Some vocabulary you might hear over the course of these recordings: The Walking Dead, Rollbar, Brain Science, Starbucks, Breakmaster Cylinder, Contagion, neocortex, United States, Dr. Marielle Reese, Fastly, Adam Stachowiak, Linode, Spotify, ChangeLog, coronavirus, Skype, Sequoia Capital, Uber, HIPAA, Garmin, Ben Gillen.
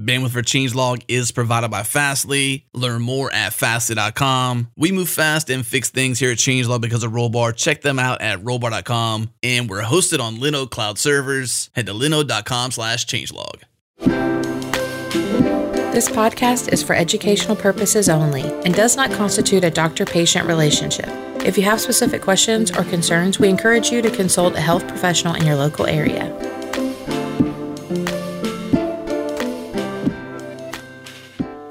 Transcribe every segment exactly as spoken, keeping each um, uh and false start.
Bandwidth for ChangeLog is provided by Fastly. Learn more at fastly dot com. We move fast and fix things here at ChangeLog because of Rollbar. Check them out at rollbar dot com. And we're hosted on Linode cloud servers. Head to linode dot com slash changelog. This podcast is for educational purposes only and does not constitute a doctor-patient relationship. If you have specific questions or concerns, we encourage you to consult a health professional in your local area.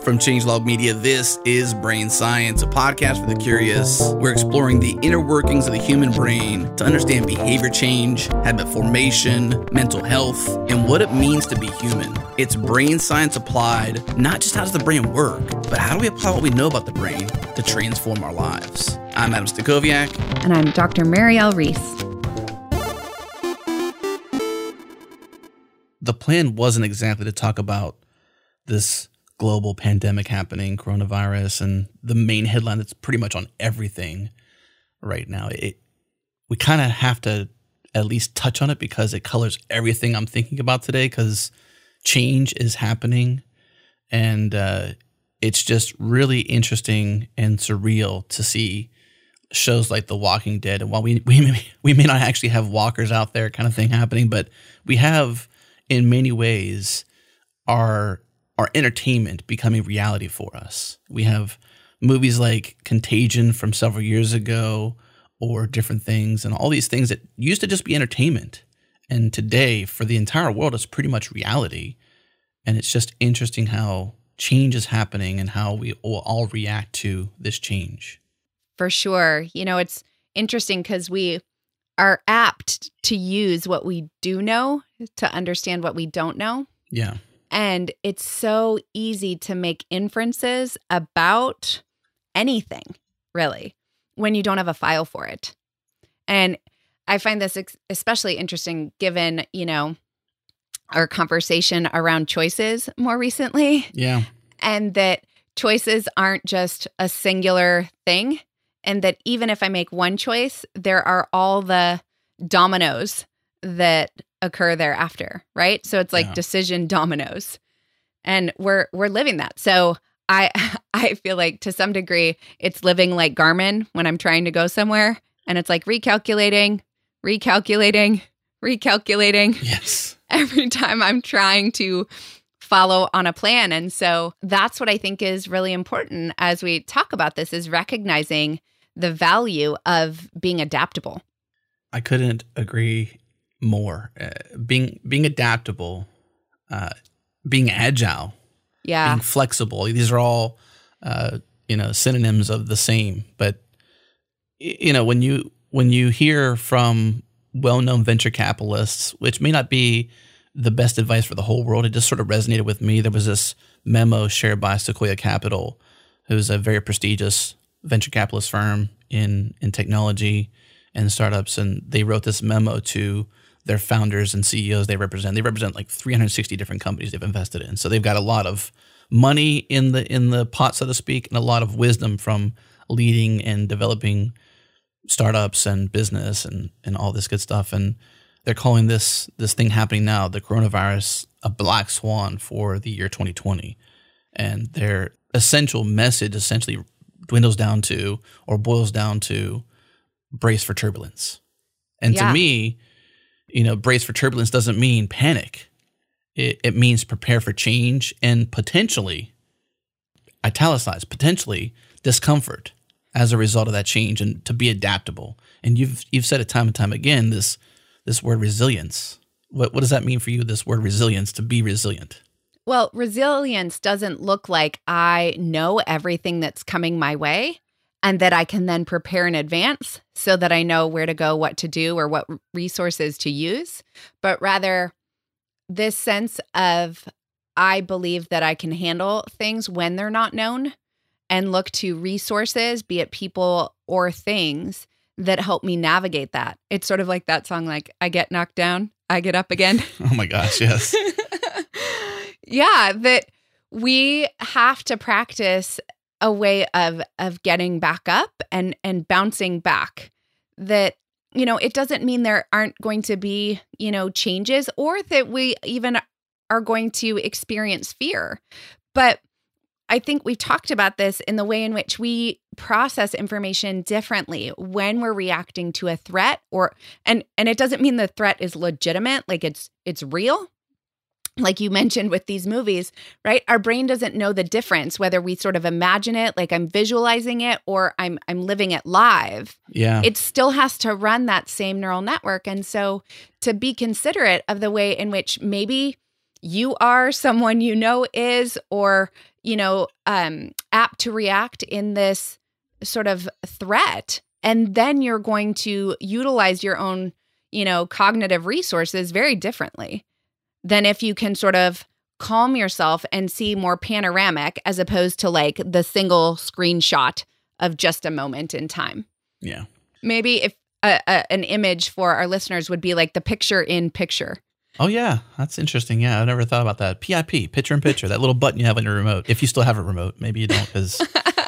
From ChangeLog Media, this is Brain Science, a podcast for the curious. We're exploring the inner workings of the human brain to understand behavior change, habit formation, mental health, and what it means to be human. It's brain science applied, not just how does the brain work, but how do we apply what we know about the brain to transform our lives? I'm Adam Stachowiak. And I'm Doctor Marielle Reese. The plan wasn't exactly to talk about this global pandemic happening, coronavirus, and the main headline that's pretty much on everything right now. It, we kind of have to at least touch on it because it colors everything I'm thinking about today, because change is happening, and uh, it's just really interesting and surreal to see shows like The Walking Dead. And while we, we, may, we may not actually have walkers out there kind of thing happening, but we have in many ways our our entertainment becoming reality for us. We have movies like Contagion from several years ago, or different things, and all these things that used to just be entertainment. And today, for the entire world, it's pretty much reality. And it's just interesting how change is happening and how we will all react to this change. For sure. You know, it's interesting because we are apt to use what we do know to understand what we don't know. Yeah. And it's so easy to make inferences about anything, really, when you don't have a file for it. And I find this ex- especially interesting given, you know, our conversation around choices more recently. Yeah. And that choices aren't just a singular thing. And that even if I make one choice, there are all the dominoes that occur thereafter, right? So it's like yeah. decision dominoes, and we're we're living that. So I I feel like to some degree it's living like Garmin when I'm trying to go somewhere, and it's like recalculating, recalculating, recalculating. Yes. Every time I'm trying to follow on a plan, and so that's what I think is really important as we talk about this is recognizing the value of being adaptable. I couldn't agree more. Uh, being being adaptable, uh, being agile, yeah, being flexible. These are all uh, you know synonyms of the same. But you know when you when you hear from well-known venture capitalists, which may not be the best advice for the whole world, it just sort of resonated with me. There was this memo shared by Sequoia Capital, who's a very prestigious venture capitalist firm in in technology and startups, and they wrote this memo to their founders and C E Os they represent. They represent like three hundred sixty different companies they've invested in. So they've got a lot of money in the in the pot, so to speak, and a lot of wisdom from leading and developing startups and business and, and all this good stuff. And they're calling this this thing happening now, the coronavirus, a black swan for the year twenty twenty. And their essential message essentially dwindles down to or boils down to brace for turbulence. And yeah. to me, you know, brace for turbulence doesn't mean panic. It it means prepare for change and potentially, italicize, potentially discomfort as a result of that change, and to be adaptable. And you've you've said it time and time again, this this word resilience. What what does that mean for you, this word resilience, to be resilient? Well, resilience doesn't look like I know everything that's coming my way, and that I can then prepare in advance so that I know where to go, what to do, or what resources to use. But rather, this sense of I believe that I can handle things when they're not known, and look to resources, be it people or things, that help me navigate that. It's sort of like that song, like, I get knocked down, I get up again. Oh my gosh, yes. Yeah, that we have to practice a way of of getting back up and and bouncing back. That, you know, it doesn't mean there aren't going to be, you know, changes, or that we even are going to experience fear. But I think we've talked about this in the way in which we process information differently when we're reacting to a threat, or and and it doesn't mean the threat is legitimate, like it's it's real. Like you mentioned with these movies, right? Our brain doesn't know the difference whether we sort of imagine it, like I'm visualizing it, or I'm I'm living it live. Yeah. It still has to run that same neural network. And so to be considerate of the way in which maybe you are, someone you know is, or, you know, um, apt to react in this sort of threat. And then you're going to utilize your own, you know, cognitive resources very differently than if you can sort of calm yourself and see more panoramic as opposed to like the single screenshot of just a moment in time. Yeah. Maybe if a, a, an image for our listeners would be like the picture in picture. Oh, yeah. That's interesting. Yeah. I never thought about that. P I P, picture in picture, that little button you have on your remote. If you still have a remote, maybe you don't because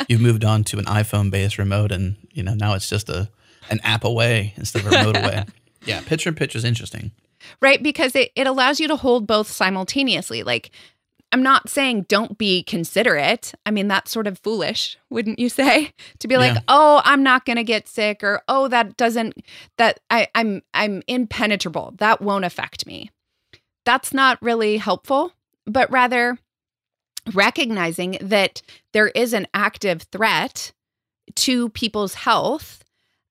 you've moved on to an iPhone-based remote and, you know, now it's just a an app away instead of a remote away. Yeah. Picture in picture is interesting. Right? Because it, it allows you to hold both simultaneously. Like, I'm not saying don't be considerate. I mean, that's sort of foolish, wouldn't you say? To be like, yeah. oh, I'm not going to get sick, or, oh, that doesn't, that I, I'm, I'm impenetrable. That won't affect me. That's not really helpful, but rather recognizing that there is an active threat to people's health,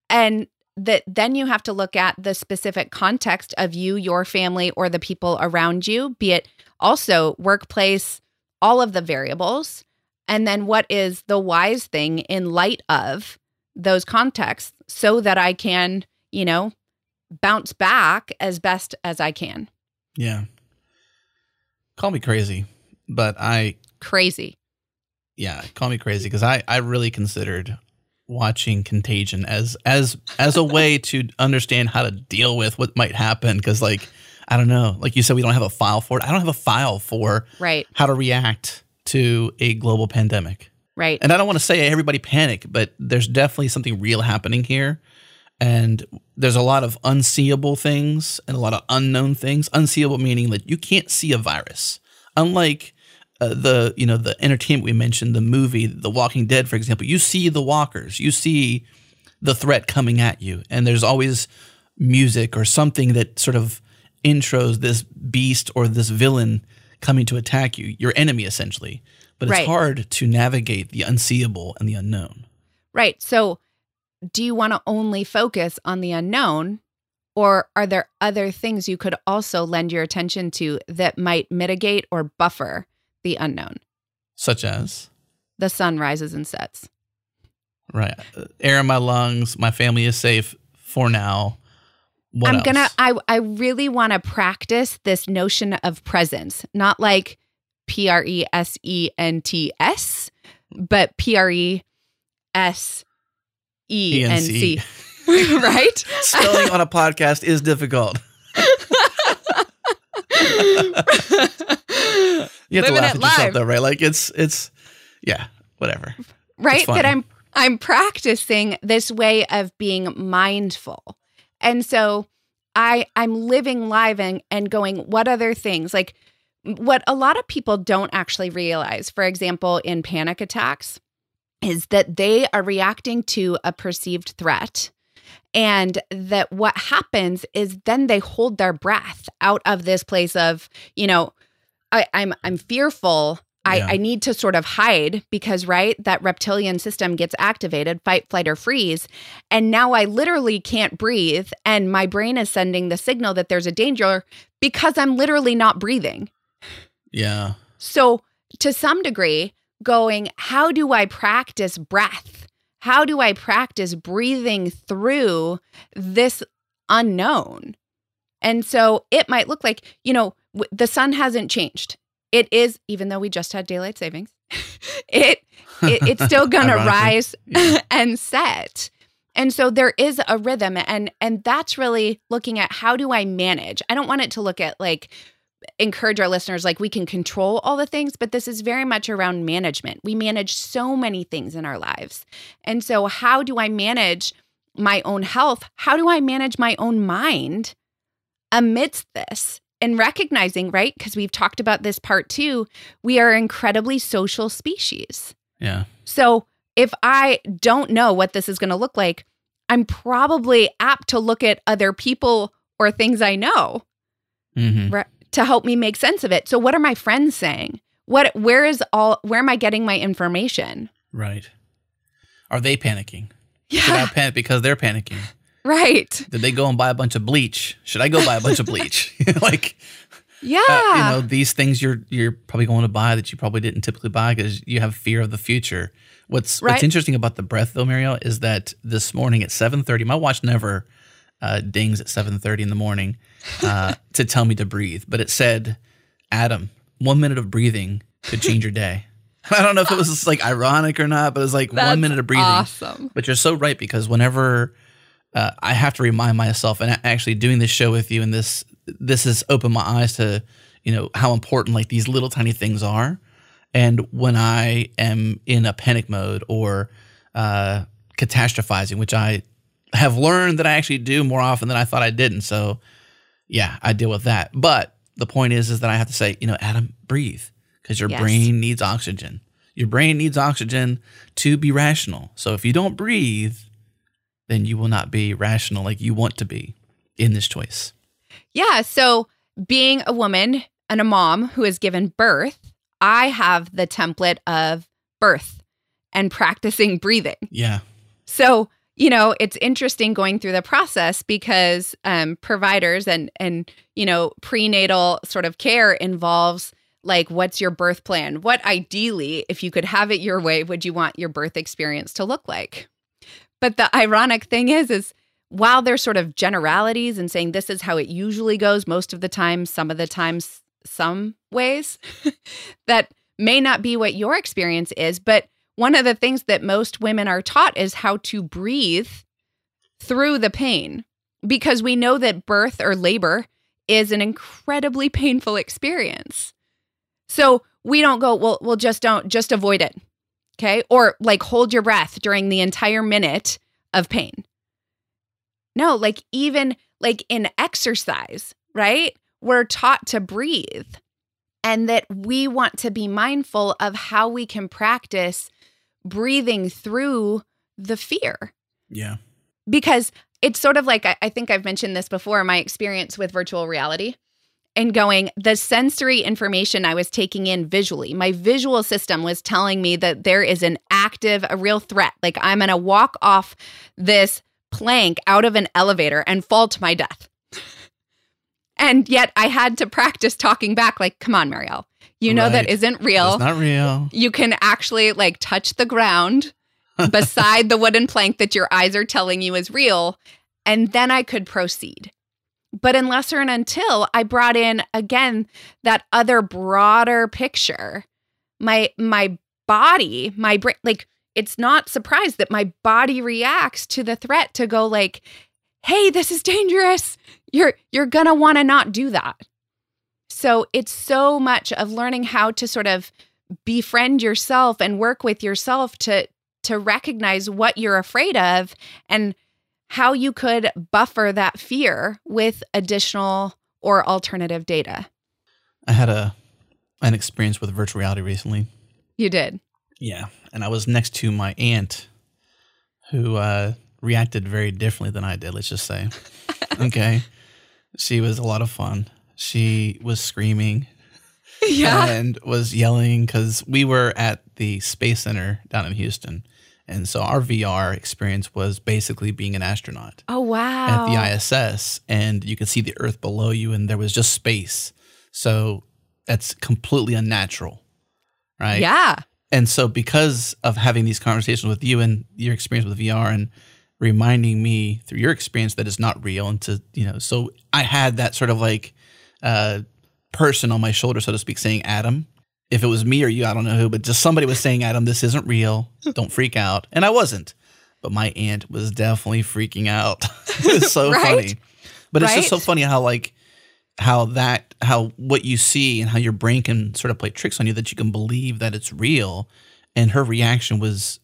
and that then you have to look at the specific context of you, your family, or the people around you, be it also workplace, all of the variables. And then what is the wise thing in light of those contexts so that I can, you know, bounce back as best as I can. Yeah. Call me crazy, but I... Crazy. Yeah, call me crazy because I, I really considered... watching Contagion as as as a way to understand how to deal with what might happen, because like I don't know, like you said, we don't have a file for it. I don't have a file for right. how to react to a global pandemic, right? And I don't want to say everybody panic, but there's definitely something real happening here, and there's a lot of unseeable things and a lot of unknown things. Unseeable meaning that you can't see a virus, unlike. Uh, the, you know, the entertainment we mentioned, the movie, The Walking Dead, for example, you see the walkers, you see the threat coming at you. And there's always music or something that sort of intros this beast or this villain coming to attack you, your enemy, essentially. But it's right. hard to navigate the unseeable and the unknown. Right. So do you want to only focus on the unknown? Or are there other things you could also lend your attention to that might mitigate or buffer the unknown? Such as? The sun rises and sets. Right. Air in my lungs. My family is safe for now. What I'm going to, I I really want to practice this notion of presence, not like P R E S E N T S, but P R E S E N C. Right? Spelling on a podcast is difficult. You have Living to laugh at live. yourself though, right? Like it's, it's, yeah, whatever. Right? That I'm, I'm practicing this way of being mindful. And so I, I'm living live and, and going, what other things? Like what a lot of people don't actually realize, for example, in panic attacks, is that they are reacting to a perceived threat. And that what happens is then they hold their breath out of this place of, you know, I, I'm I'm fearful. I, yeah. I need to sort of hide because, right, that reptilian system gets activated, fight, flight, or freeze. And now I literally can't breathe. And my brain is sending the signal that there's a danger because I'm literally not breathing. Yeah. So to some degree, going, how do I practice breath? How do I practice breathing through this unknown? And so it might look like, you know, the sun hasn't changed. It is, even though we just had daylight savings, it, it it's still going to rise yeah. and set. And so there is a rhythm, and and that's really looking at how do I manage? I don't want it to look at like encourage our listeners like we can control all the things, but this is very much around management. We manage so many things in our lives. And so how do I manage my own health? How do I manage my own mind amidst this? and recognizing, right, because we've talked about this part too, we are incredibly social species. Yeah. So if I don't know what this is going to look like, I'm probably apt to look at other people or things I know mm-hmm. re- to help me make sense of it. So what are my friends saying? What, where is all, where am I getting my information? Right. Are they panicking? Yeah. Should I panic because they're panicking? Right. Did they go and buy a bunch of bleach? Should I go buy a bunch of bleach? Like, yeah, uh, you know, these things you're you're probably going to buy that you probably didn't typically buy because you have fear of the future. What's right. What's interesting about the breath, though, Marielle, is that this morning at seven thirty, my watch never uh, dings at seven thirty in the morning uh, to tell me to breathe. But it said, Adam, one minute of breathing could change your day. I don't know if it was like ironic or not, but it was like That's one minute of breathing. Awesome. But you're so right, because whenever uh, I have to remind myself, and actually doing this show with you, and this this has opened my eyes to, you know, how important like these little tiny things are. And when I am in a panic mode or uh, catastrophizing, which I have learned that I actually do more often than I thought I didn't. So yeah, I deal with that. But the point is, is that I have to say, you know, Adam, breathe. Because your yes. brain needs oxygen. Your brain needs oxygen to be rational. So if you don't breathe, then you will not be rational like you want to be in this choice. Yeah. So being a woman and a mom who has given birth, I have the template of birth and practicing breathing. Yeah. So, you know, it's interesting going through the process because um, providers and, and, you know, prenatal sort of care involves like, what's your birth plan? What ideally, if you could have it your way, would you want your birth experience to look like? But the ironic thing is, is while there's sort of generalities and saying this is how it usually goes most of the time, some of the times, some ways, that may not be what your experience is. But one of the things that most women are taught is how to breathe through the pain, because we know that birth or labor is an incredibly painful experience. So we don't go, well, we'll just don't, just avoid it, okay? Or like hold your breath during the entire minute of pain. No, like even like in exercise, right? We're taught to breathe, and that we want to be mindful of how we can practice breathing through the fear. Yeah. Because it's sort of like, I, I think I've mentioned this before, my experience with virtual reality. And going, the sensory information I was taking in visually, my visual system was telling me that there is an active, a real threat. Like I'm going to walk off this plank out of an elevator and fall to my death. And yet I had to practice talking back like, come on, Marielle, you right. know that isn't real. It's not real. You can actually like touch the ground beside the wooden plank that your eyes are telling you is real. And then I could proceed. But unless or until I brought in, again, that other broader picture, my my body, my brain, like, it's not surprised that my body reacts to the threat to go like, hey, this is dangerous. You're you're going to want to not do that. So it's so much of learning how to sort of befriend yourself and work with yourself to to recognize what you're afraid of and how you could buffer that fear with additional or alternative data. I had a an experience with virtual reality recently. You did? Yeah. And I was next to my aunt who uh, reacted very differently than I did, let's just say. Okay. She was a lot of fun. She was screaming yeah. and was yelling because we were at the Space Center down in Houston. And so our V R experience was basically being an astronaut. Oh, wow. At the I S S. And you could see the Earth below you, and there was just space. So that's completely unnatural, right? Yeah. And so because of having these conversations with you and your experience with V R and reminding me through your experience that it's not real and to, you know, so I had that sort of like uh, person on my shoulder, so to speak, saying, Adam. If it was me or you, I don't know who, but just somebody was saying, Adam, this isn't real. Don't freak out. And I wasn't. But my aunt was definitely freaking out. It's so right? funny. But right? It's just so funny how like how that how what you see and how your brain can sort of play tricks on you that you can believe that it's real. And her reaction was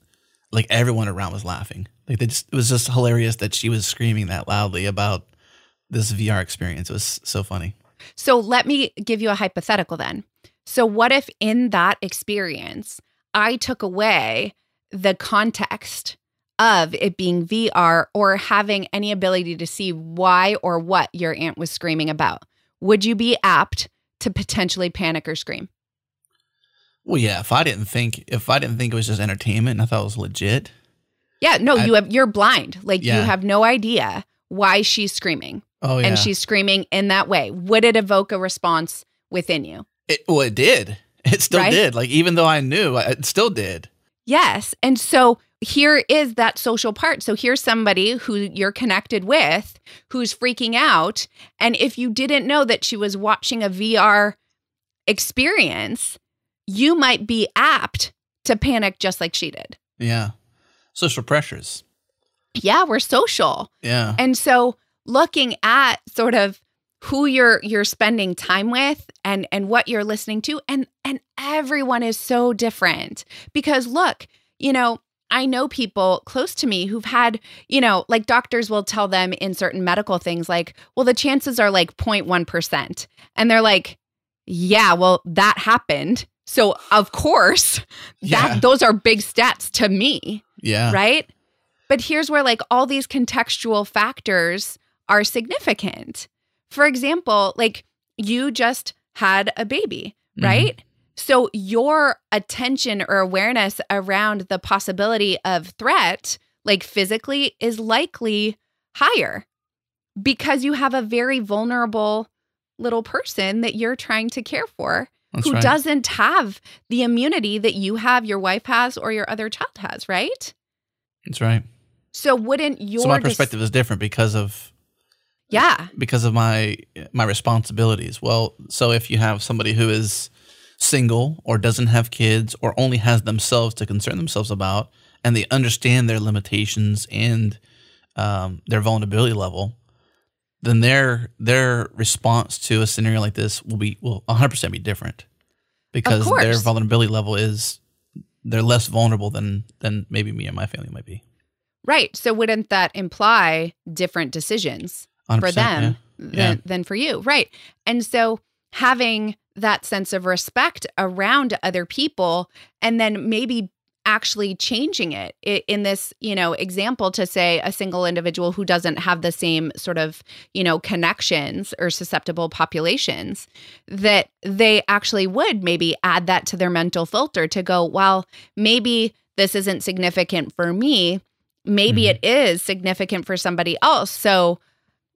like everyone around was laughing. Like they just, it was just hilarious that she was screaming that loudly about this V R experience. It was so funny. So let me give you a hypothetical then. So what if in that experience, I took away the context of it being V R or having any ability to see why or what your aunt was screaming about? Would you be apt to potentially panic or scream? Well, yeah, if I didn't think if I didn't think it was just entertainment and I thought it was legit. Yeah, no, I, you have you're blind. Like yeah. you have no idea why she's screaming. Oh, yeah. And she's screaming in that way. Would it evoke a response within you? It, well, it did. It still right? did. Like, even though I knew, it still did. Yes. And so here is that social part. So here's somebody who you're connected with who's freaking out. And if you didn't know that she was watching a V R experience, you might be apt to panic just like she did. Yeah. Social pressures. Yeah, we're social. Yeah. And so looking at sort of who you're you're spending time with and and what you're listening to, and and everyone is so different. Because look, you know, I know people close to me who've had, you know, like doctors will tell them in certain medical things like, well, the chances are like zero point one percent. And they're like, yeah, well, that happened. So of course, yeah. that those are big stats to me. Yeah. Right? But here's where like all these contextual factors are significant. For example, like you just had a baby, mm-hmm. right? So your attention or awareness around the possibility of threat, like physically, is likely higher because you have a very vulnerable little person that you're trying to care for. That's who right. doesn't have the immunity that you have, your wife has, or your other child has, right? That's right. So wouldn't your... So my perspective dis- is different because of... Yeah. Because of my my responsibilities. Well, so if you have somebody who is single or doesn't have kids or only has themselves to concern themselves about, and they understand their limitations and um, their vulnerability level, then their their response to a scenario like this will be will one hundred percent be different because their vulnerability level is they're less vulnerable than than maybe me and my family might be. Right. So wouldn't that imply different decisions? For them yeah. Yeah. Than, than for you. Right. And so having that sense of respect around other people and then maybe actually changing it in this, you know, example to say a single individual who doesn't have the same sort of, you know, connections or susceptible populations, that they actually would maybe add that to their mental filter to go, well, maybe this isn't significant for me. Maybe mm-hmm. it is significant for somebody else. So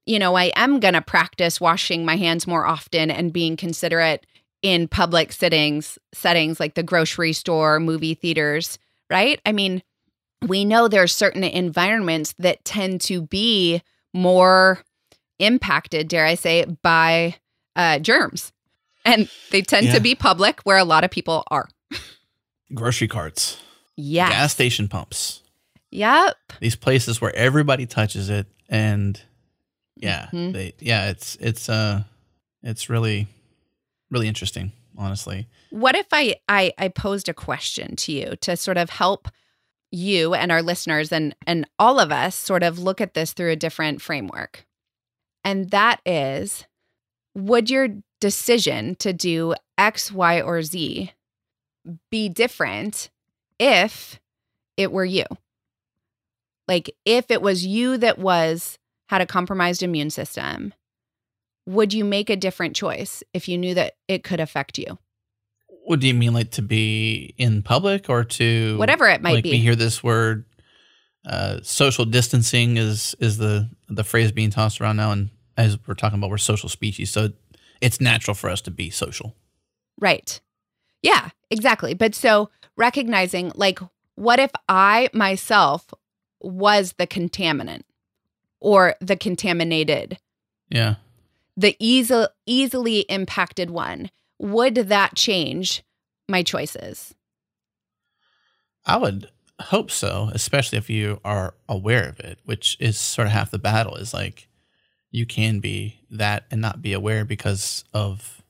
you know, I am going to practice washing my hands more often and being considerate in public settings, settings like the grocery store, movie theaters, right? I mean, we know there are certain environments that tend to be more impacted, dare I say, by uh, germs. And they tend yeah. to be public where a lot of people are. Grocery carts. Yeah. Gas station pumps. Yep. These places where everybody touches it and... Yeah, mm-hmm. they, yeah, it's it's uh, it's really, really interesting, honestly. What if I, I I posed a question to you to sort of help you and our listeners and and all of us sort of look at this through a different framework, and that is, would your decision to do X, Y, or Z be different if it were you? Like if it was you that was had a compromised immune system, would you make a different choice if you knew that it could affect you? What do you mean, like to be in public or to... Whatever it might like, be. We hear this word, uh, social distancing is is the, the phrase being tossed around now. And as we're talking about, we're social species. So it's natural for us to be social. Right. Yeah, exactly. But so recognizing like, what if I myself was the contaminant? Or the contaminated. Yeah. The easy, easily impacted one. Would that change my choices? I would hope so, especially if you are aware of it, which is sort of half the battle is like you can be that and not be aware because of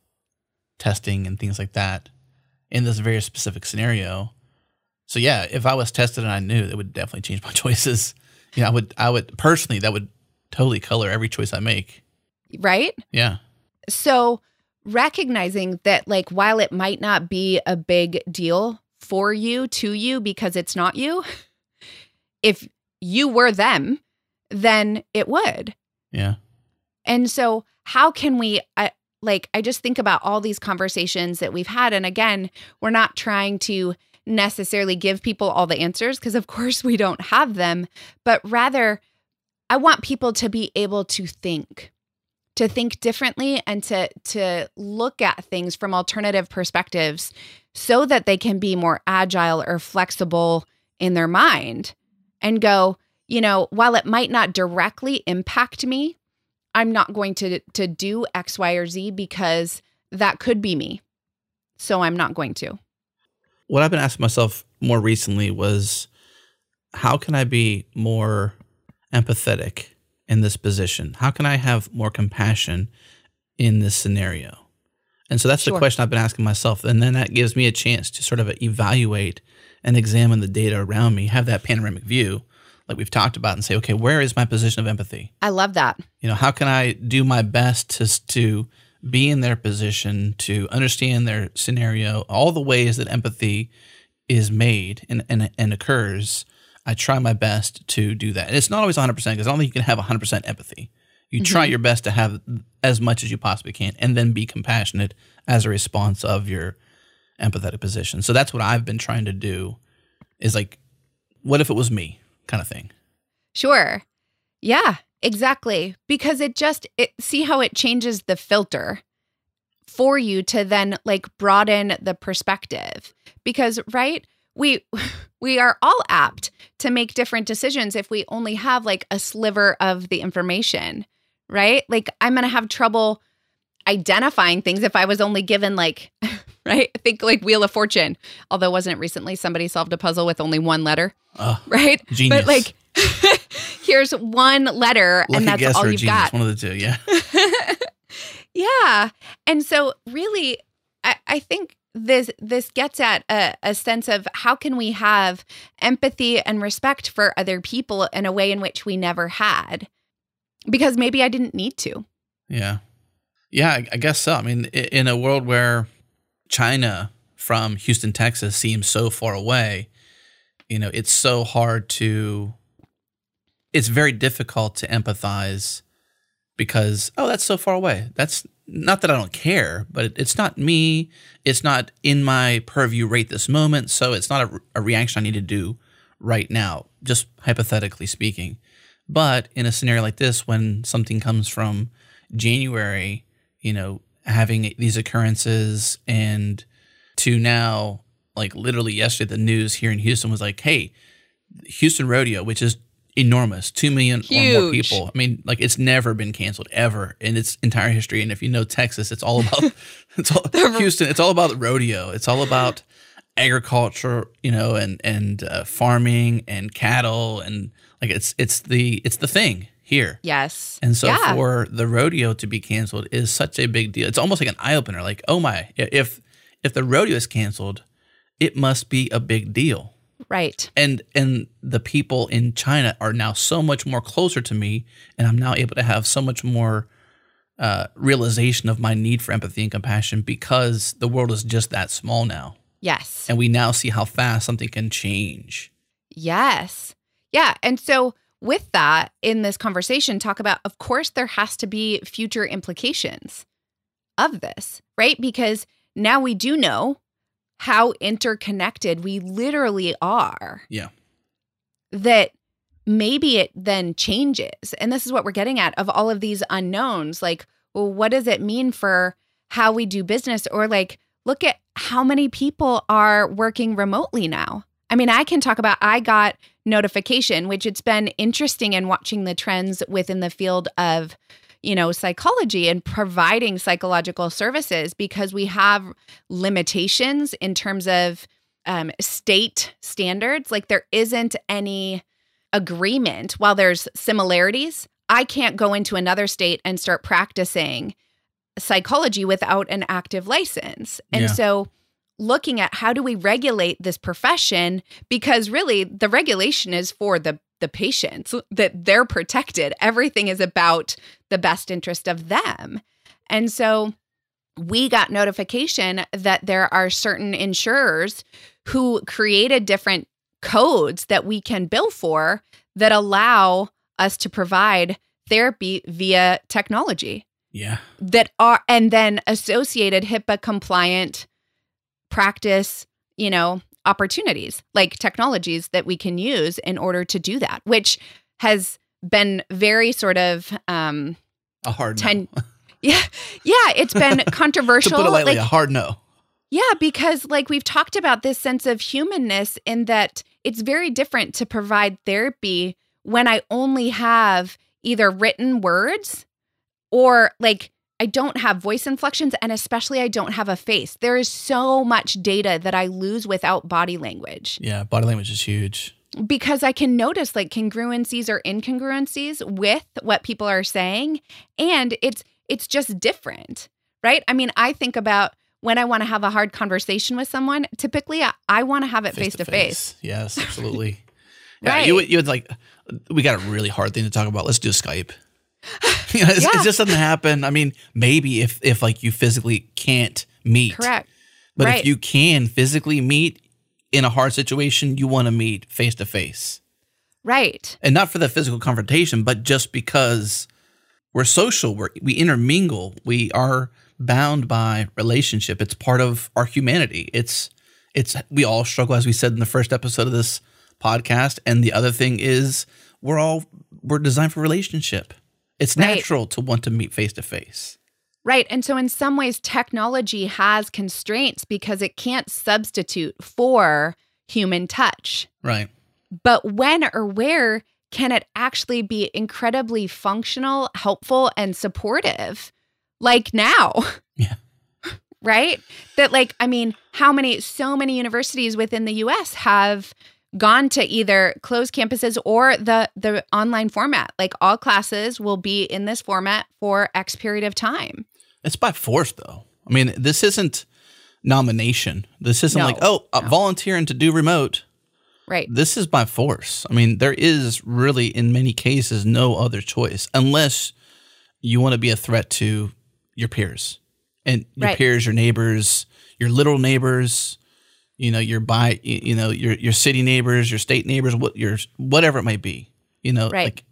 testing and things like that in this very specific scenario. So yeah, if I was tested and I knew, it would definitely change my choices. Yeah, I would, I would personally, that would totally color every choice I make. Right? Yeah. So recognizing that, like, while it might not be a big deal for you, to you, because it's not you, if you were them, then it would. Yeah. And so how can we, I, like, I just think about all these conversations that we've had. And again, we're not trying to necessarily give people all the answers, because of course we don't have them, but rather I want people to be able to think, to think differently and to, to look at things from alternative perspectives so that they can be more agile or flexible in their mind and go, you know, while it might not directly impact me, I'm not going to, to do X, Y, or Z because that could be me. So I'm not going to. What I've been asking myself more recently was, how can I be more empathetic in this position? How can I have more compassion in this scenario? And so that's sure. the question I've been asking myself. And then that gives me a chance to sort of evaluate and examine the data around me, have that panoramic view like we've talked about, and say, okay, where is my position of empathy? I love that. You know, how can I do my best to to be in their position, to understand their scenario, all the ways that empathy is made and, and, and occurs. I try my best to do that. And it's not always one hundred percent, because I don't think you can have one hundred percent empathy. You mm-hmm. try your best to have as much as you possibly can and then be compassionate as a response of your empathetic position. So that's what I've been trying to do, is like, what if it was me? Kind of thing. Sure. Yeah, exactly. Because it just, it, see how it changes the filter for you to then like broaden the perspective. Because, right, we we are all apt to make different decisions if we only have like a sliver of the information, right? Like, I'm going to have trouble identifying things if I was only given like, right? I think like Wheel of Fortune, although wasn't it recently somebody solved a puzzle with only one letter, uh, right? Genius. But like, here's one letter Lucky and that's all you've genius. Got. One of the two, yeah. Yeah. And so really, I, I think this this gets at a, a sense of how can we have empathy and respect for other people in a way in which we never had, because maybe I didn't need to. Yeah. Yeah, I guess so. I mean, in a world where China from Houston, Texas seems so far away, you know, it's so hard to, it's very difficult to empathize because, oh, that's so far away. That's not that I don't care, but it, it's not me. It's not in my purview right this moment. So it's not a, a reaction I need to do right now, just hypothetically speaking. But in a scenario like this, when something comes from January, you know, having these occurrences, and to now, like literally yesterday, the news here in Houston was like, hey, Houston Rodeo, which is enormous, two million Huge. Or more people. I mean, like, it's never been canceled ever in its entire history. And if you know Texas, it's all about it's all Houston. It's all about the rodeo. It's all about agriculture, you know, and, and uh, farming and cattle. And like, it's, it's the, it's the thing. Here. Yes. And so yeah. for the rodeo to be canceled is such a big deal. It's almost like an eye-opener. Like, oh my, if if the rodeo is canceled, it must be a big deal. Right. And and the people in China are now so much more closer to me, and I'm now able to have so much more uh, realization of my need for empathy and compassion, because the world is just that small now. Yes. And we now see how fast something can change. Yes. Yeah. And so with that, in this conversation, talk about, of course, there has to be future implications of this, right? Because now we do know how interconnected we literally are. Yeah. That maybe it then changes. And this is what we're getting at, of all of these unknowns. Like, well, what does it mean for how we do business? Or like, look at how many people are working remotely now. I mean, I can talk about, I got notification, which it's been interesting in watching the trends within the field of, you know, psychology and providing psychological services, because we have limitations in terms of um, state standards. Like, there isn't any agreement. While there's similarities, I can't go into another state and start practicing psychology without an active license. And yeah. so looking at how do we regulate this profession, because really the regulation is for the, the patients, that they're protected. Everything is about the best interest of them. And so we got notification that there are certain insurers who created different codes that we can bill for that allow us to provide therapy via technology. Yeah. That are, and then associated HIPAA compliant practice, you know, opportunities, like technologies that we can use in order to do that, which has been very sort of um, a hard ten- no. Yeah. Yeah. It's been controversial. To put it lightly, like, a hard no. Yeah. Because, like, we've talked about this sense of humanness in that it's very different to provide therapy when I only have either written words or, like, I don't have voice inflections, and especially I don't have a face. There is so much data that I lose without body language. Yeah. Body language is huge. Because I can notice, like, congruencies or incongruencies with what people are saying. And it's, it's just different, right? I mean, I think about when I want to have a hard conversation with someone, typically I, I want to have it face to face. Yes, absolutely. Yeah, right. You, you would, like, we got a really hard thing to talk about. Let's do Skype. You know, it's, yeah. It just doesn't happen. I mean, maybe if, if like you physically can't meet. Correct. But right. If you can physically meet in a hard situation, you want to meet face to face. Right. And not for the physical confrontation, but just because we're social, we're, we intermingle, we are bound by relationship. It's part of our humanity. It's, it's, we all struggle, as we said in the first episode of this podcast. And the other thing is we're all, we're designed for relationship. It's natural right. to want to meet face to face. Right. And so in some ways, technology has constraints because it can't substitute for human touch. Right. But when or where can it actually be incredibly functional, helpful, and supportive, like now? Yeah. Right? That, like, I mean, how many, so many universities within the U S have gone to either closed campuses or the the online format. Like, all classes will be in this format for X period of time. It's by force, though. I mean, this isn't nomination. This isn't no, like, oh, no. volunteering to do remote. Right. This is by force. I mean, there is really, in many cases, no other choice unless you want to be a threat to your peers. And your right. peers, your neighbors, your literal neighbors, you know, your by, you know, your your city neighbors, your state neighbors, what your whatever it might be. You know, right. like,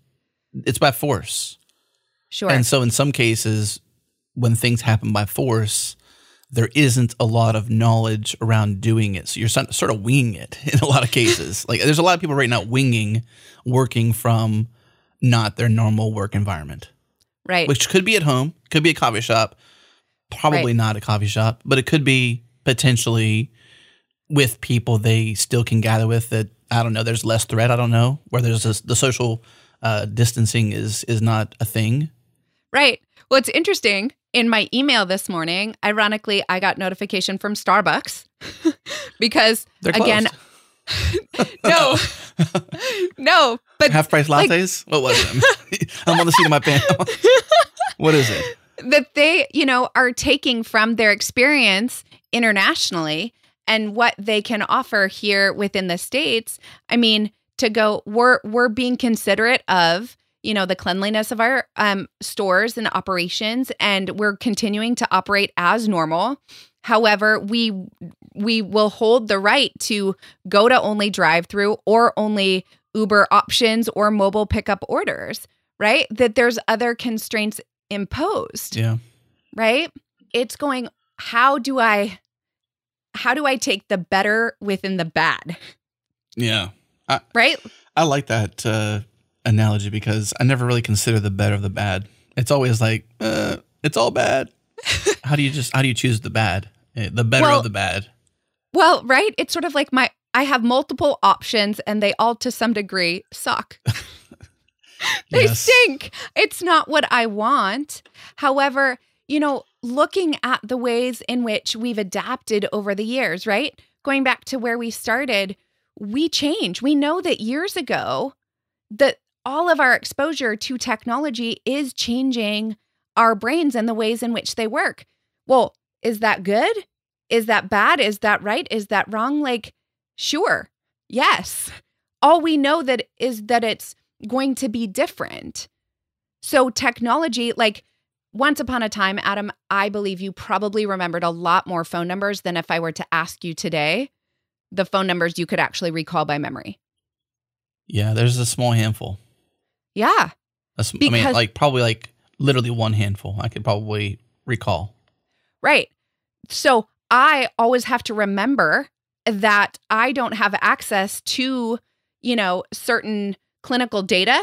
it's by force. Sure. And so in some cases, when things happen by force, there isn't a lot of knowledge around doing it. So you're sort of winging it in a lot of cases. Like, there's a lot of people right now winging, working from not their normal work environment. Right. Which could be at home, could be a coffee shop, probably right. not a coffee shop, but it could be potentially with people they still can gather with that, I don't know, there's less threat, I don't know, where there's a, the social uh, distancing is is not a thing. Right. Well, it's interesting. In my email this morning, ironically, I got notification from Starbucks because, they're again, no, no, but half price lattes. Like, what was it? I'm on the seat of my pants. What is it? That they, you know, are taking from their experience internationally and what they can offer here within the States. I mean, to go, we're we're being considerate of, you know, the cleanliness of our um, stores and operations, and we're continuing to operate as normal. However, we we will hold the right to go to only drive-through or only Uber options or mobile pickup orders, right? That there's other constraints imposed. Yeah. Right? It's going, how do I how do I take the better within the bad? Yeah. I, right? I like that uh analogy because I never really consider the better of the bad. It's always like, uh, it's all bad. How do you just, how do you choose the bad, the better well, of the bad? Well, right. It's sort of like my, I have multiple options and they all to some degree suck. They yes. stink. It's not what I want. However, you know, looking at the ways in which we've adapted over the years, right? Going back to where we started, we change. We know that years ago, that all of our exposure to technology is changing our brains and the ways in which they work. Well, is that good? Is that bad? Is that right? Is that wrong? Like, sure. Yes. All we know that is that it's going to be different. So technology, like, Once upon a time, Adam, I believe you probably remembered a lot more phone numbers than if I were to ask you today the phone numbers you could actually recall by memory. Yeah, there's a small handful. Yeah. A sm- because- I mean, like probably like literally one handful I could probably recall. Right. So I always have to remember that I don't have access to, you know, certain clinical data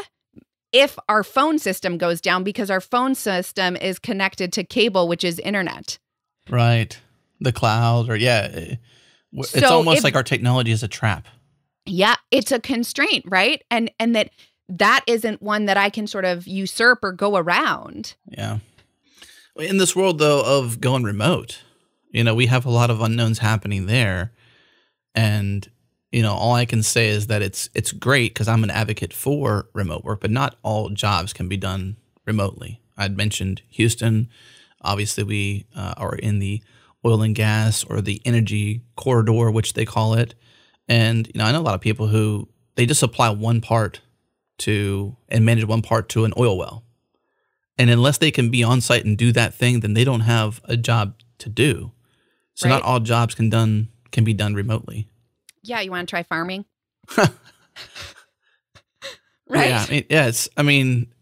if our phone system goes down, because our phone system is connected to cable, which is internet. Right. The cloud, or yeah. It's so almost if, like our technology is a trap. Yeah. It's a constraint, right? And and that that isn't one that I can sort of usurp or go around. Yeah. In this world, though, of going remote, you know, we have a lot of unknowns happening there. And, you know, all I can say is that it's it's great because I'm an advocate for remote work, but not all jobs can be done remotely. I'd mentioned Houston. Obviously, we uh, are in the oil and gas or the energy corridor, which they call it. And, you know, I know a lot of people who they just apply one part to and manage one part to an oil well. And unless they can be on site and do that thing, then they don't have a job to do. So right. Not all jobs can done can be done remotely. Yeah, you want to try farming? Right. Yeah, I mean, yeah, it's, I mean,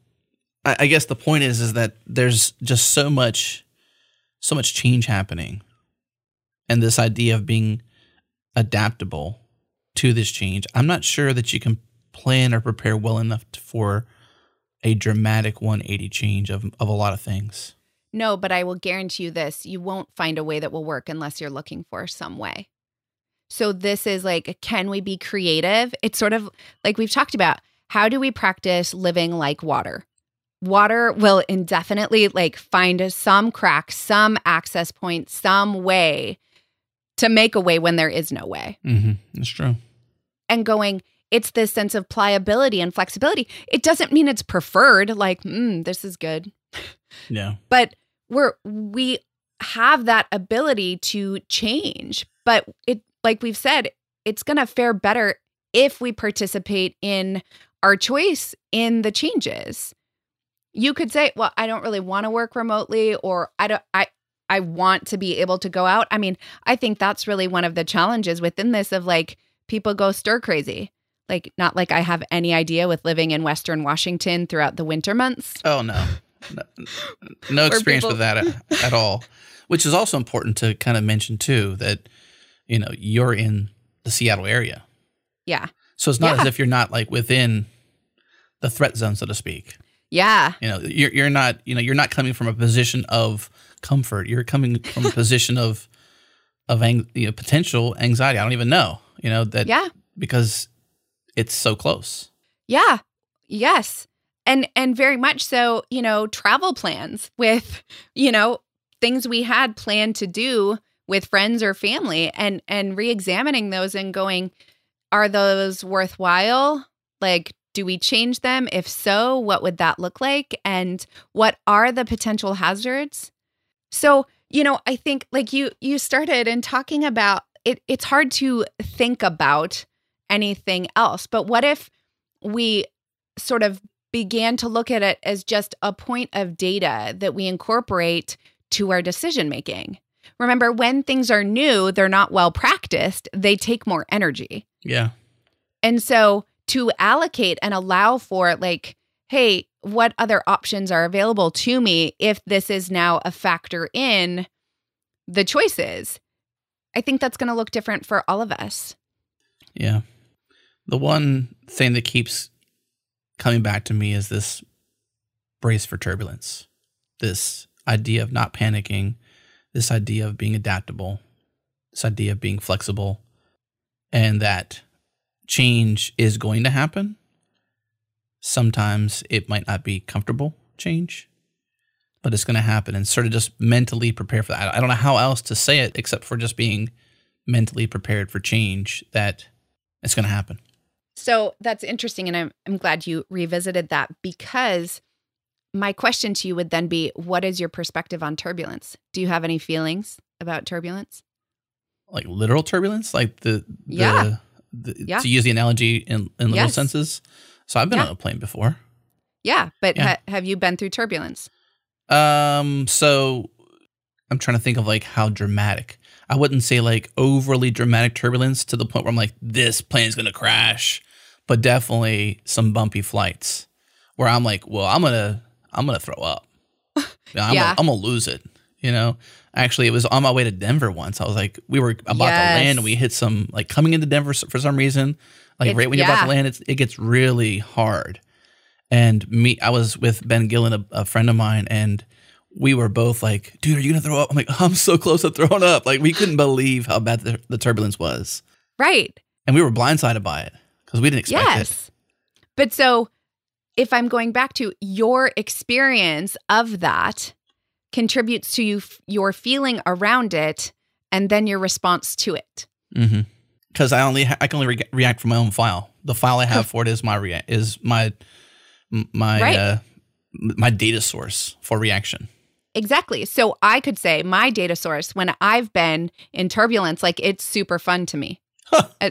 I, I guess the point is is that there's just so much, so much change happening, and this idea of being adaptable to this change. I'm not sure that you can plan or prepare well enough for a dramatic one eighty change of of a lot of things. No, but I will guarantee you this. You won't find a way that will work unless you're looking for some way. So this is like, can we be creative? It's sort of like we've talked about. How do we practice living like water? Water will indefinitely like find some crack, some access point, some way to make a way when there is no way. Mm-hmm. That's true. And going... It's this sense of pliability and flexibility. It doesn't mean it's preferred, like, mm, this is good. Yeah. But we're, we have that ability to change. But it, like we've said, it's going to fare better if we participate in our choice in the changes. You could say, well, I don't really want to work remotely, or I don't, I, I want to be able to go out. I mean, I think that's really one of the challenges within this of like, people go stir crazy. Like, not like I have any idea with living in Western Washington throughout the winter months. Oh, no. No, no experience people- with that at, at all, which is also important to kind of mention, too, that, you know, you're in the Seattle area. Yeah. So it's not yeah. as if you're not, like, within the threat zone, so to speak. Yeah. You know, you're, you're not, you know, you're not coming from a position of comfort. You're coming from a position of, of ang- you know, potential anxiety. I don't even know, you know, that yeah. because... It's so close. Yeah. Yes. And and very much so, you know, travel plans with, you know, things we had planned to do with friends or family, and and reexamining those and going, are those worthwhile? Like, do we change them? If so, what would that look like? And what are the potential hazards? So, you know, I think like you you started in talking about it, it's hard to think about anything else. But what if we sort of began to look at it as just a point of data that we incorporate to our decision making? Remember, when things are new, they're not well practiced, they take more energy. Yeah. And so to allocate and allow for like, hey, what other options are available to me if this is now a factor in the choices? I think that's going to look different for all of us. Yeah. The one thing that keeps coming back to me is this brace for turbulence, this idea of not panicking, this idea of being adaptable, this idea of being flexible, and that change is going to happen. Sometimes it might not be comfortable change, but it's going to happen, and sort of just mentally prepare for that. I don't know how else to say it except for just being mentally prepared for change, that it's going to happen. So that's interesting. And I'm, I'm glad you revisited that, because my question to you would then be, what is your perspective on turbulence? Do you have any feelings about turbulence? Like literal turbulence? Like the, the, yeah. the yeah. to use the analogy in, in literal yes. senses. So I've been yeah. on a plane before. Yeah. But yeah. Ha- have you been through turbulence? Um, so I'm trying to think of like how dramatic. I wouldn't say like overly dramatic turbulence to the point where I'm like, this plane's going to crash, but definitely some bumpy flights where I'm like, well, I'm going to, I'm going to throw up. I'm yeah. going to lose it. You know, actually it was on my way to Denver once. I was like, we were about yes. to land and we hit some, like coming into Denver for some reason, like it's, right when yeah. you're about to land, it's, it gets really hard. And me, I was with Ben Gillen, a, a friend of mine, and we were both like, dude, are you going to throw up? I'm like, I'm so close to throwing up. Like, we couldn't believe how bad the, the turbulence was. Right. And we were blindsided by it because we didn't expect yes. it. Yes. But so if I'm going back to your experience of that contributes to you, f- your feeling around it and then your response to it. Mm-hmm. Because I only ha- I can only re- react from my own file. The file I have for it is my rea- is my my right. uh, my data source for reaction. Exactly. So I could say my data source when I've been in turbulence, like it's super fun to me, uh,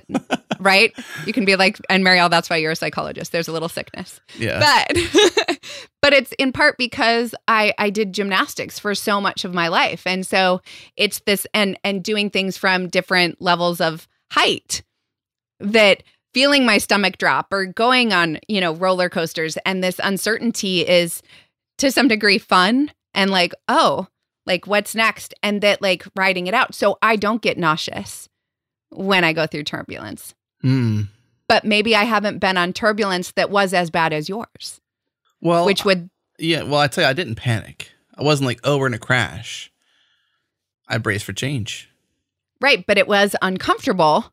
right? You can be like, and Marielle, that's why you're a psychologist. There's a little sickness, yeah. But but it's in part because I I did gymnastics for so much of my life, and so it's this and and doing things from different levels of height, that feeling my stomach drop or going on, you know, roller coasters and this uncertainty is to some degree fun and like, oh, like what's next? And that like riding it out. So I don't get nauseous when I go through turbulence. Mm. But maybe I haven't been on turbulence that was as bad as yours. Well, which would. Yeah. Well, I tell you, I didn't panic. I wasn't like, oh, we're in a crash. I braced for change. Right, but it was uncomfortable,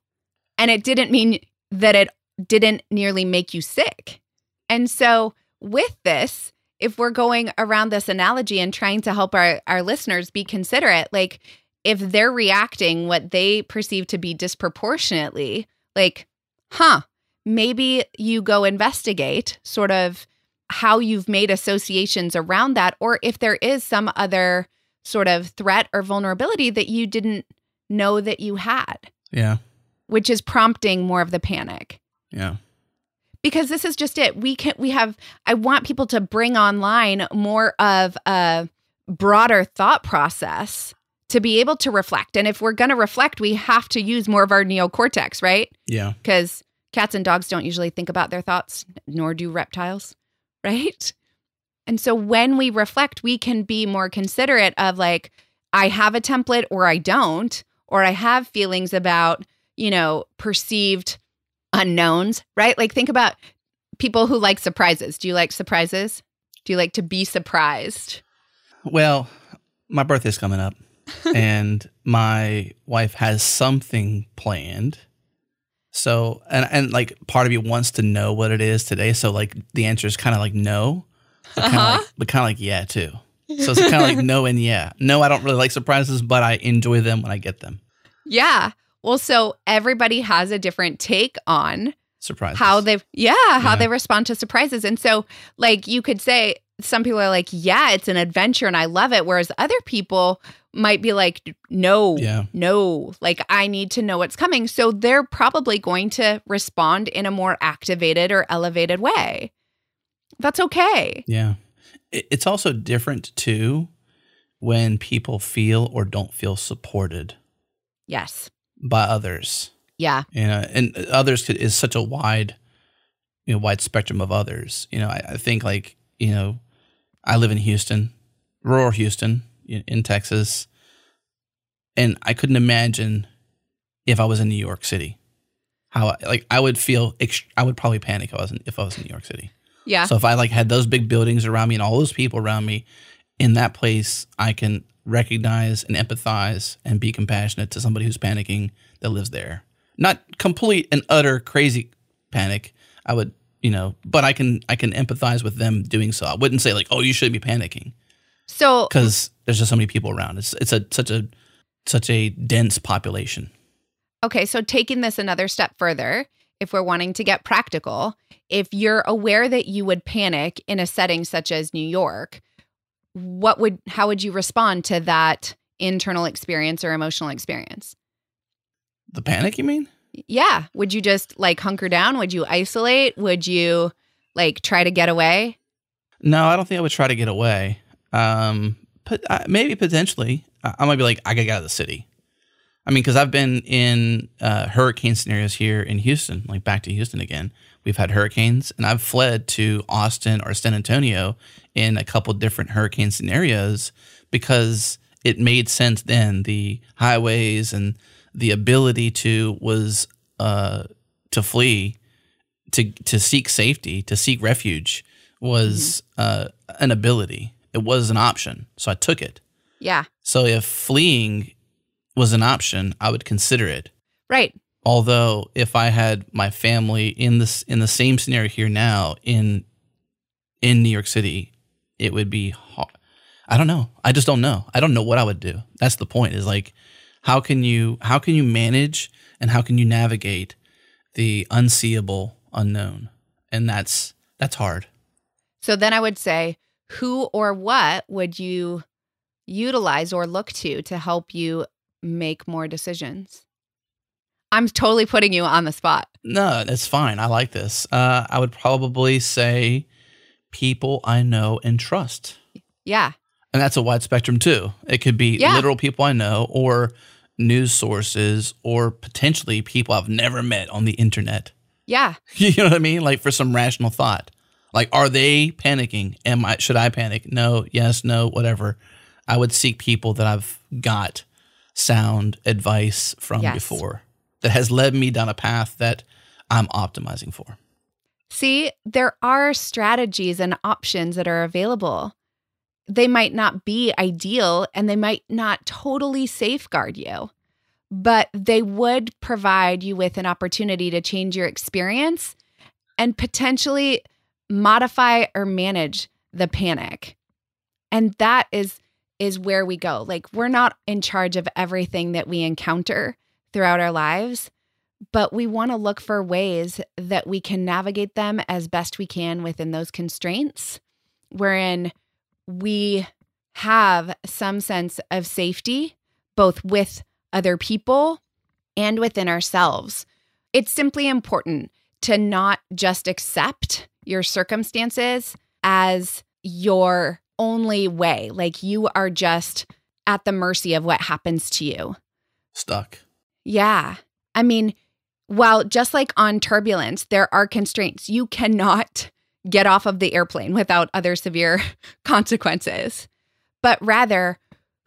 and it didn't mean that it didn't nearly make you sick. And so with this, if we're going around this analogy and trying to help our, our listeners be considerate, like if they're reacting what they perceive to be disproportionately, like, huh, maybe you go investigate sort of how you've made associations around that, or if there is some other sort of threat or vulnerability that you didn't know that you had. Yeah. Which is prompting more of the panic. Yeah. Because this is just it. We can we have I want people to bring online more of a broader thought process to be able to reflect. And if we're going to reflect, we have to use more of our neocortex, right? Yeah. Cuz cats and dogs don't usually think about their thoughts, nor do reptiles, right? And so when we reflect, we can be more considerate of like, I have a template or I don't. Or I have feelings about, you know, perceived unknowns, right? Like think about people who like surprises. Do you like surprises? Do you like to be surprised? Well, my birthday's coming up and my wife has something planned. So, and, and like part of you wants to know what it is today. So like the answer is kind of like no, but kind of uh-huh. like, like yeah too. So it's kind of like no and yeah. No, I don't really like surprises, but I enjoy them when I get them. Yeah. Well, so everybody has a different take on surprises. How they yeah, how yeah. they respond to surprises. And so like you could say some people are like, yeah, it's an adventure and I love it. Whereas other people might be like, no, yeah. no, like I need to know what's coming. So they're probably going to respond in a more activated or elevated way. That's okay. Yeah. It's also different, too, when people feel or don't feel supported. Yes. By others. Yeah. You know, and others could, is such a wide, you know, wide spectrum of others. You know, I, I think like, you know, I live in Houston, rural Houston in Texas, and I couldn't imagine if I was in New York City, how I, like I would feel, ext- I would probably panic if I was in, if I was in New York City. Yeah. So if I like had those big buildings around me and all those people around me in that place, I can recognize and empathize and be compassionate to somebody who's panicking that lives there. Not complete and utter crazy panic. I would, you know, but I can I can empathize with them doing so. I wouldn't say like, oh, you shouldn't be panicking. So because there's just so many people around. It's it's a such a such a dense population. Okay, so taking this another step further. If we're wanting to get practical, if you're aware that you would panic in a setting such as New York, what would, how would you respond to that internal experience or emotional experience? The panic, you mean? Yeah. Would you just like hunker down? Would you isolate? Would you like try to get away? No, I don't think I would try to get away. Um, but uh, maybe potentially uh, I might be like, I gotta get out of the city. I mean, because I've been in uh, hurricane scenarios here in Houston, like back to Houston again. We've had hurricanes, and I've fled to Austin or San Antonio in a couple different hurricane scenarios because it made sense then. The highways and the ability to was uh, to flee, to to seek safety, to seek refuge was mm-hmm. uh, an ability. It was an option, so I took it. Yeah. So if fleeing was an option, I would consider it. Right. Although if I had my family in this in the same scenario here now in in New York City, it would be hard. I don't know. I just don't know. I don't know what I would do. That's the point. Is like how can you how can you manage and how can you navigate the unseeable unknown? And that's that's hard. So then I would say, who or what would you utilize or look to to help you make more decisions? I'm totally putting you on the spot. No, that's fine. I like this. Uh, I would probably say people I know and trust. Yeah. And that's a wide spectrum too. It could be yeah. literal people I know or news sources or potentially people I've never met on the internet. Yeah. You know what I mean? Like for some rational thought. Like, are they panicking? Am I? Should I panic? No, yes, no, whatever. I would seek people that I've got sound advice from yes. before. That has led me down a path that I'm optimizing for. See, there are strategies and options that are available. They might not be ideal and they might not totally safeguard you, but they would provide you with an opportunity to change your experience and potentially modify or manage the panic. And that is, is where we go. Like, we're not in charge of everything that we encounter throughout our lives, but we want to look for ways that we can navigate them as best we can within those constraints, wherein we have some sense of safety, both with other people and within ourselves. It's simply important to not just accept your circumstances as your only way. Like, you are just at the mercy of what happens to you. Stuck. Yeah. I mean, while just like on turbulence, there are constraints. You cannot get off of the airplane without other severe consequences, but rather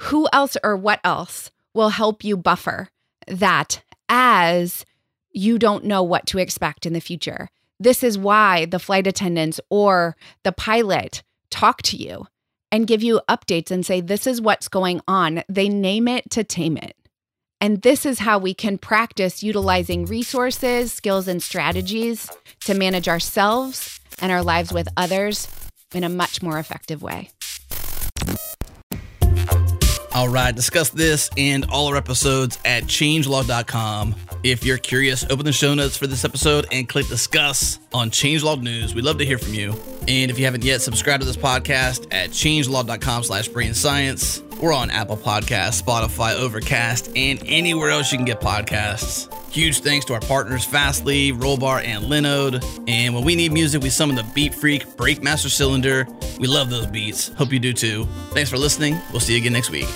who else or what else will help you buffer that as you don't know what to expect in the future. This is why the flight attendants or the pilot talk to you and give you updates and say, this is what's going on. They name it to tame it. And this is how we can practice utilizing resources, skills, and strategies to manage ourselves and our lives with others in a much more effective way. All right, discuss this and all our episodes at changelog dot com. If you're curious, open the show notes for this episode and click discuss on ChangeLog News. We'd love to hear from you. And if you haven't yet, subscribe to this podcast at changelog dot com slash brain science. We're on Apple Podcasts, Spotify, Overcast, and anywhere else you can get podcasts. Huge thanks to our partners Fastly, Rollbar, and Linode. And when we need music, we summon the beat freak Breakmaster Cylinder. We love those beats. Hope you do too. Thanks for listening. We'll see you again next week.